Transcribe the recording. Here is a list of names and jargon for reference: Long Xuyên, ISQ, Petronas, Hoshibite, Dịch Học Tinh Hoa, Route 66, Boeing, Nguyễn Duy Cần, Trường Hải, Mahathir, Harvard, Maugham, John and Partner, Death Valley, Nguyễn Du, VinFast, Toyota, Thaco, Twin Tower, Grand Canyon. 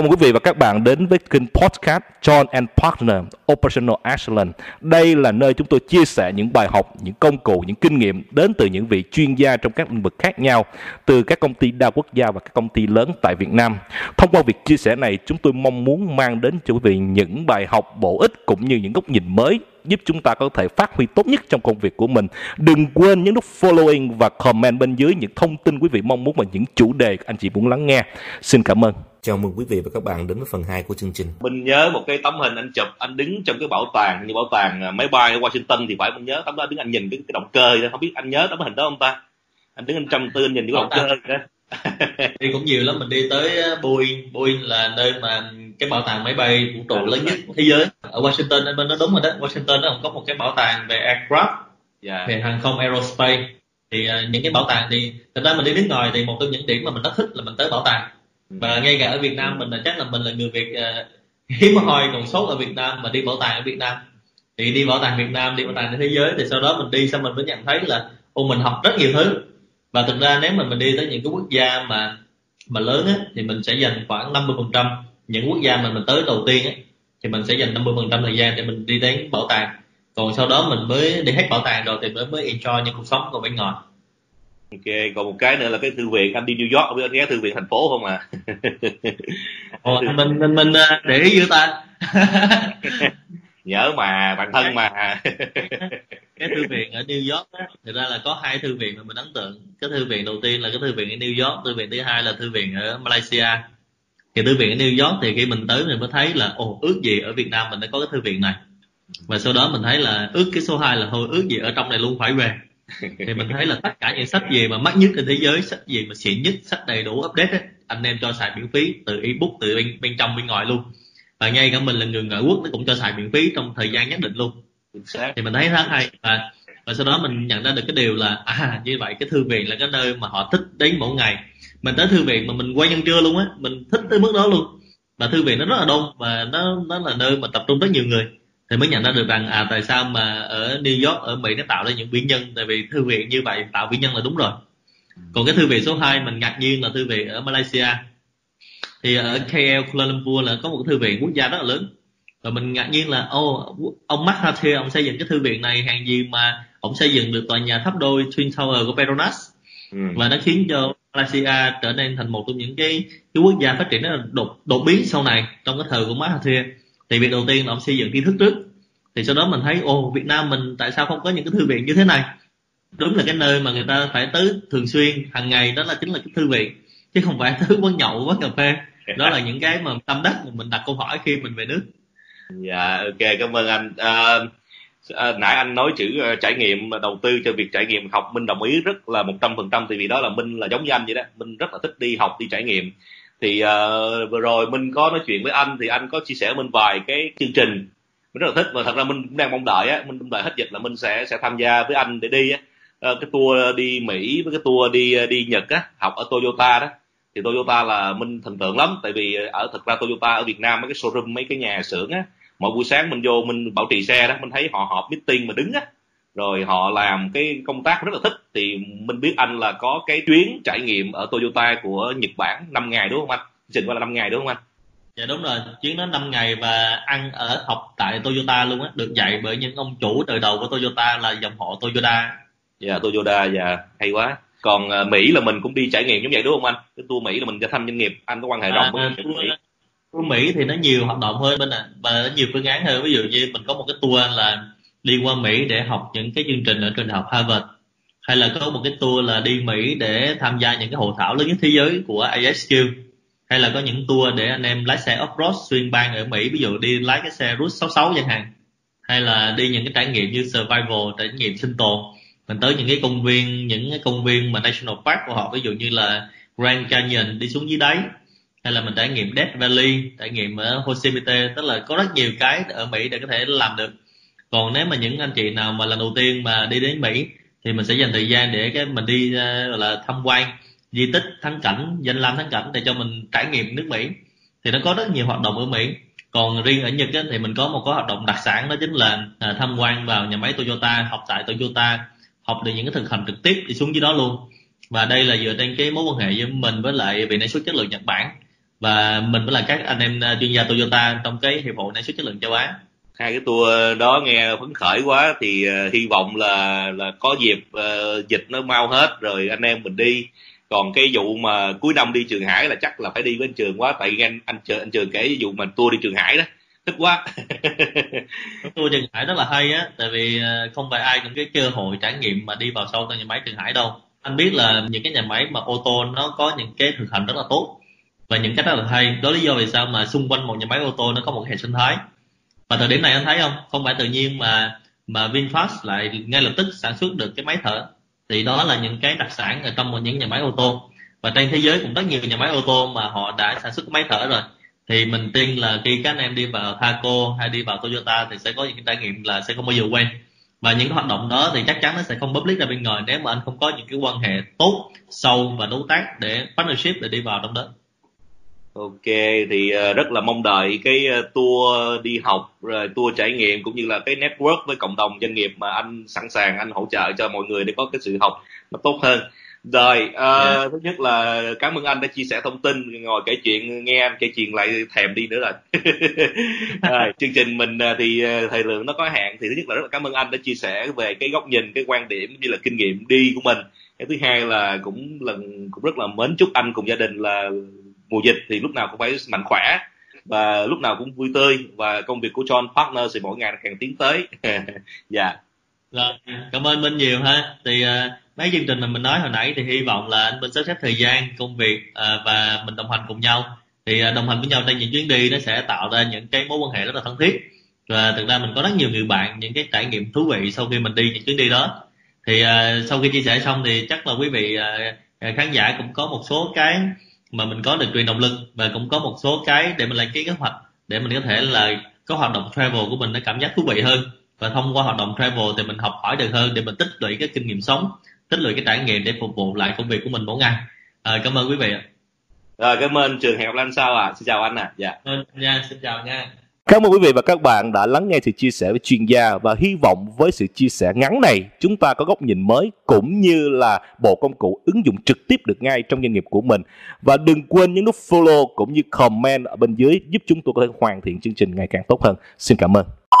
Chào mừng quý vị và các bạn đến với kênh podcast John and Partner Operational Excellence. Đây là nơi chúng tôi chia sẻ những bài học, những công cụ, những kinh nghiệm đến từ những vị chuyên gia trong các lĩnh vực khác nhau, từ các công ty đa quốc gia và các công ty lớn tại Việt Nam. Thông qua việc chia sẻ này, chúng tôi mong muốn mang đến cho quý vị những bài học bổ ích cũng như những góc nhìn mới giúp chúng ta có thể phát huy tốt nhất trong công việc của mình. Đừng quên nhấn nút following và comment bên dưới những thông tin quý vị mong muốn và những chủ đề anh chị muốn lắng nghe. Xin cảm ơn. Chào mừng quý vị và các bạn đến với phần 2 của chương trình. Mình nhớ một cái tấm hình anh chụp, anh đứng trong cái bảo tàng máy bay ở Washington thì phải, mình nhớ tấm đó, đứng anh nhìn cái động cơ đó, không biết anh nhớ tấm hình đó không ta? Anh đứng anh trầm tư anh nhìn cái động cơ đó. Đi cũng nhiều lắm, mình đi tới Boeing là nơi mà cái bảo tàng máy bay vũ trụ lớn nhất của thế giới. Ở Washington, anh bên đó đúng rồi đó, Washington nó cũng có một cái bảo tàng về aircraft, về hàng không aerospace. Thì những cái bảo tàng thì thật ra mình đi nước ngoài thì một trong những điểm mà mình rất thích là mình tới bảo tàng. Và ngay cả ở Việt Nam mình là chắc là mình là người Việt hiếm hoi còn sót ở Việt Nam mà đi bảo tàng ở Việt Nam. Thì đi bảo tàng Việt Nam, đi bảo tàng trên thế giới thì sau đó mình đi xong mình mới nhận thấy là mình học rất nhiều thứ. Và thực ra nếu mà mình đi tới những cái quốc gia mà lớn á, thì mình sẽ dành khoảng 50%. Những quốc gia mà mình tới đầu tiên á, thì mình sẽ dành 50% thời gian để mình đi đến bảo tàng. Còn sau đó mình mới đi hết bảo tàng rồi thì mình mới enjoy những cuộc sống của bên ngoài. Ok, còn một cái nữa là cái thư viện. Anh đi New York, không biết anh nghe thư viện thành phố không à? Mình để ý giữa ta. Nhớ mà, bản thân mà. Cái thư viện ở New York đó, thực ra là có hai thư viện mà mình ấn tượng. Cái thư viện đầu tiên là cái thư viện ở New York, thư viện thứ hai là thư viện ở Malaysia. Thì thư viện ở New York thì khi mình tới mình mới thấy là ước gì ở Việt Nam mình đã có cái thư viện này. Và sau đó mình thấy là ước cái số 2 là thôi ước gì ở trong này luôn phải về. Thì mình thấy là tất cả những sách gì mà mắc nhất trên thế giới, sách gì mà xịn nhất, sách đầy đủ update ấy, anh em cho xài miễn phí, từ ebook, từ bên trong bên ngoài luôn. Và ngay cả mình là người ngoại quốc nó cũng cho xài miễn phí trong thời gian nhất định luôn. Thì mình thấy rất hay. Và sau đó mình nhận ra được cái điều là như vậy cái thư viện là cái nơi mà họ thích đến mỗi ngày. Mình tới thư viện mà mình quay nhân trưa luôn á, mình thích tới mức đó luôn. Và thư viện nó rất là đông và nó là nơi mà tập trung rất nhiều người. Thì mới nhận ra được rằng tại sao mà ở New York, ở Mỹ nó tạo ra những vĩ nhân. Tại vì thư viện như vậy tạo vĩ nhân là đúng rồi. Còn cái thư viện số 2 mình ngạc nhiên là thư viện ở Malaysia. Thì ở KL, Kuala Lumpur là có một thư viện quốc gia rất là lớn. Và mình ngạc nhiên là ông Mahathir, ông xây dựng cái thư viện này, hàng gì mà ông xây dựng được tòa nhà tháp đôi Twin Tower của Petronas. Và nó khiến cho Malaysia trở nên thành một trong những cái quốc gia phát triển rất là đột biến sau này trong cái thời của Mahathir. Thì việc đầu tiên là ông xây dựng tri thức trước. Thì sau đó mình thấy Việt Nam mình tại sao không có những cái thư viện như thế này. Đúng là cái nơi mà người ta phải tới thường xuyên hàng ngày, đó là chính là cái thư viện, chứ không phải tới quán nhậu, quán cà phê. Đó là những cái mà tâm đắc mà mình đặt câu hỏi khi mình về nước. Dạ, ok, cảm ơn anh. Nãy anh nói chữ trải nghiệm, đầu tư cho việc trải nghiệm học, Minh đồng ý rất là 100%. Tại vì đó là Minh là giống như anh vậy đó, Minh rất là thích đi học, đi trải nghiệm. Thì vừa rồi Minh có nói chuyện với anh thì anh có chia sẻ Minh vài cái chương trình mình rất là thích, và thật ra Minh cũng đang mong đợi á, Minh mong đợi hết dịch là Minh sẽ tham gia với anh để đi á, cái tour đi Mỹ với cái tour đi Nhật á, học ở Toyota đó. Thì Toyota là Minh thần tượng lắm, tại vì thật ra Toyota ở Việt Nam mấy cái showroom, mấy cái nhà xưởng á, mỗi buổi sáng mình vô mình bảo trì xe đó, mình thấy họ họp meeting mà đứng á, rồi họ làm cái công tác rất là thích. Thì mình biết anh là có cái chuyến trải nghiệm ở Toyota của Nhật Bản 5 ngày đúng không anh? Trình qua là 5 ngày đúng không anh? Dạ đúng rồi, chuyến đó 5 ngày và ăn ở học tại Toyota luôn á, được dạy bởi những ông chủ đời đầu của Toyota là dòng họ Toyota. Dạ Toyota, dạ hay quá. Còn Mỹ là mình cũng đi trải nghiệm giống vậy đúng không anh? Cái tour Mỹ là mình sẽ thăm doanh nghiệp, anh có quan hệ rộng với Mỹ. Tour Mỹ thì nó nhiều hoạt động hơn bên này và nó nhiều phương án hơn. Ví dụ như mình có một cái tour là đi qua Mỹ để học những cái chương trình ở trường đại học Harvard, hay là có một cái tour là đi Mỹ để tham gia những cái hội thảo lớn nhất thế giới của ISQ, hay là có những tour để anh em lái xe off-road xuyên bang ở Mỹ, ví dụ đi lái cái xe Route 66 chẳng hạn, hay là đi những cái trải nghiệm như survival, trải nghiệm sinh tồn. Mình tới những cái công viên mà National Park của họ, ví dụ như là Grand Canyon đi xuống dưới đáy, hay là mình trải nghiệm Death Valley, trải nghiệm ở Hoshibite, tức là có rất nhiều cái ở Mỹ để có thể làm được. Còn nếu mà những anh chị nào mà lần đầu tiên mà đi đến Mỹ thì mình sẽ dành thời gian để mình đi là tham quan di tích thắng cảnh, danh lam thắng cảnh để cho mình trải nghiệm nước Mỹ. Thì nó có rất nhiều hoạt động ở Mỹ. Còn riêng ở Nhật ấy, thì mình có một cái hoạt động đặc sản, đó chính là tham quan vào nhà máy Toyota, học tại Toyota, học được những cái thực hành trực tiếp đi xuống dưới đó luôn. Và đây là dựa trên cái mối quan hệ giữa mình với lại Viện Năng suất Chất lượng Nhật Bản. và mình cũng là các anh em chuyên gia Toyota trong cái hiệp hội năng suất chất lượng châu Á. Hai cái tour đó nghe phấn khởi quá, thì hy vọng là có dịp dịch nó mau hết rồi anh em mình đi. Còn cái vụ mà cuối năm đi Trường Hải là chắc là phải đi với anh Trường quá, tại anh Trường kể vụ mà tour đi Trường Hải đó thích quá. Tour Trường Hải rất là hay á, tại vì không phải ai cũng cái cơ hội trải nghiệm mà đi vào sâu trong nhà máy Trường Hải đâu. Anh biết là những cái nhà máy mà ô tô nó có những cái thực hành rất là tốt và những cách rất là hay. Đó là lý do vì sao mà xung quanh một nhà máy ô tô nó có một hệ sinh thái. Và thời điểm này anh thấy không phải tự nhiên mà VinFast lại ngay lập tức sản xuất được cái máy thở. Thì đó là những cái đặc sản ở trong những nhà máy ô tô. Và trên thế giới cũng rất nhiều nhà máy ô tô mà họ đã sản xuất máy thở rồi. Thì mình tin là khi các anh em đi vào Thaco hay đi vào Toyota thì sẽ có những cái trải nghiệm là sẽ không bao giờ quên. Và những cái hoạt động đó thì chắc chắn nó sẽ không public ra bên ngoài nếu mà anh không có những cái quan hệ tốt, sâu và đối tác để partnership để đi vào trong đó. Ok, thì rất là mong đợi cái tour đi học, rồi tour trải nghiệm cũng như là cái network với cộng đồng doanh nghiệp mà anh sẵn sàng anh hỗ trợ cho mọi người để có cái sự học nó tốt hơn. Rồi, Thứ nhất là cảm ơn anh đã chia sẻ thông tin, ngồi kể chuyện nghe anh kể chuyện lại thèm đi nữa rồi. Rồi chương trình mình thì thời lượng nó có hạn, thì thứ nhất là rất là cảm ơn anh đã chia sẻ về cái góc nhìn, cái quan điểm như là kinh nghiệm đi của mình. Cái thứ hai là cũng rất là mến chúc anh cùng gia đình là mùa dịch thì lúc nào cũng phải mạnh khỏe và lúc nào cũng vui tươi, và công việc của John Partner thì mỗi ngày càng tiến tới. Dạ. Rồi, cảm ơn Minh nhiều ha. Thì mấy chương trình mình nói hồi nãy thì hy vọng là anh Minh sắp xếp thời gian, công việc và mình đồng hành cùng nhau. Thì đồng hành với nhau trên những chuyến đi nó sẽ tạo ra những cái mối quan hệ rất là thân thiết. Và thực ra mình có rất nhiều người bạn, những cái trải nghiệm thú vị sau khi mình đi những chuyến đi đó. Thì sau khi chia sẻ xong thì chắc là quý vị khán giả cũng có một số cái mà mình có được truyền động lực, và cũng có một số cái để mình lên cái kế hoạch để mình có thể là có hoạt động travel của mình nó cảm giác thú vị hơn, và thông qua hoạt động travel thì mình học hỏi được hơn để mình tích lũy cái kinh nghiệm sống, tích lũy cái trải nghiệm để phục vụ lại công việc của mình mỗi ngày. Cảm ơn quý vị ạ. Rồi, cảm ơn Trường, hẹn gặp lại anh sau ạ. Xin chào anh ạ. Dạ. Nha, xin chào nha. Cảm ơn quý vị và các bạn đã lắng nghe sự chia sẻ với chuyên gia, và hy vọng với sự chia sẻ ngắn này chúng ta có góc nhìn mới cũng như là bộ công cụ ứng dụng trực tiếp được ngay trong doanh nghiệp của mình. Và đừng quên nhấn nút follow cũng như comment ở bên dưới giúp chúng tôi có thể hoàn thiện chương trình ngày càng tốt hơn. Xin cảm ơn.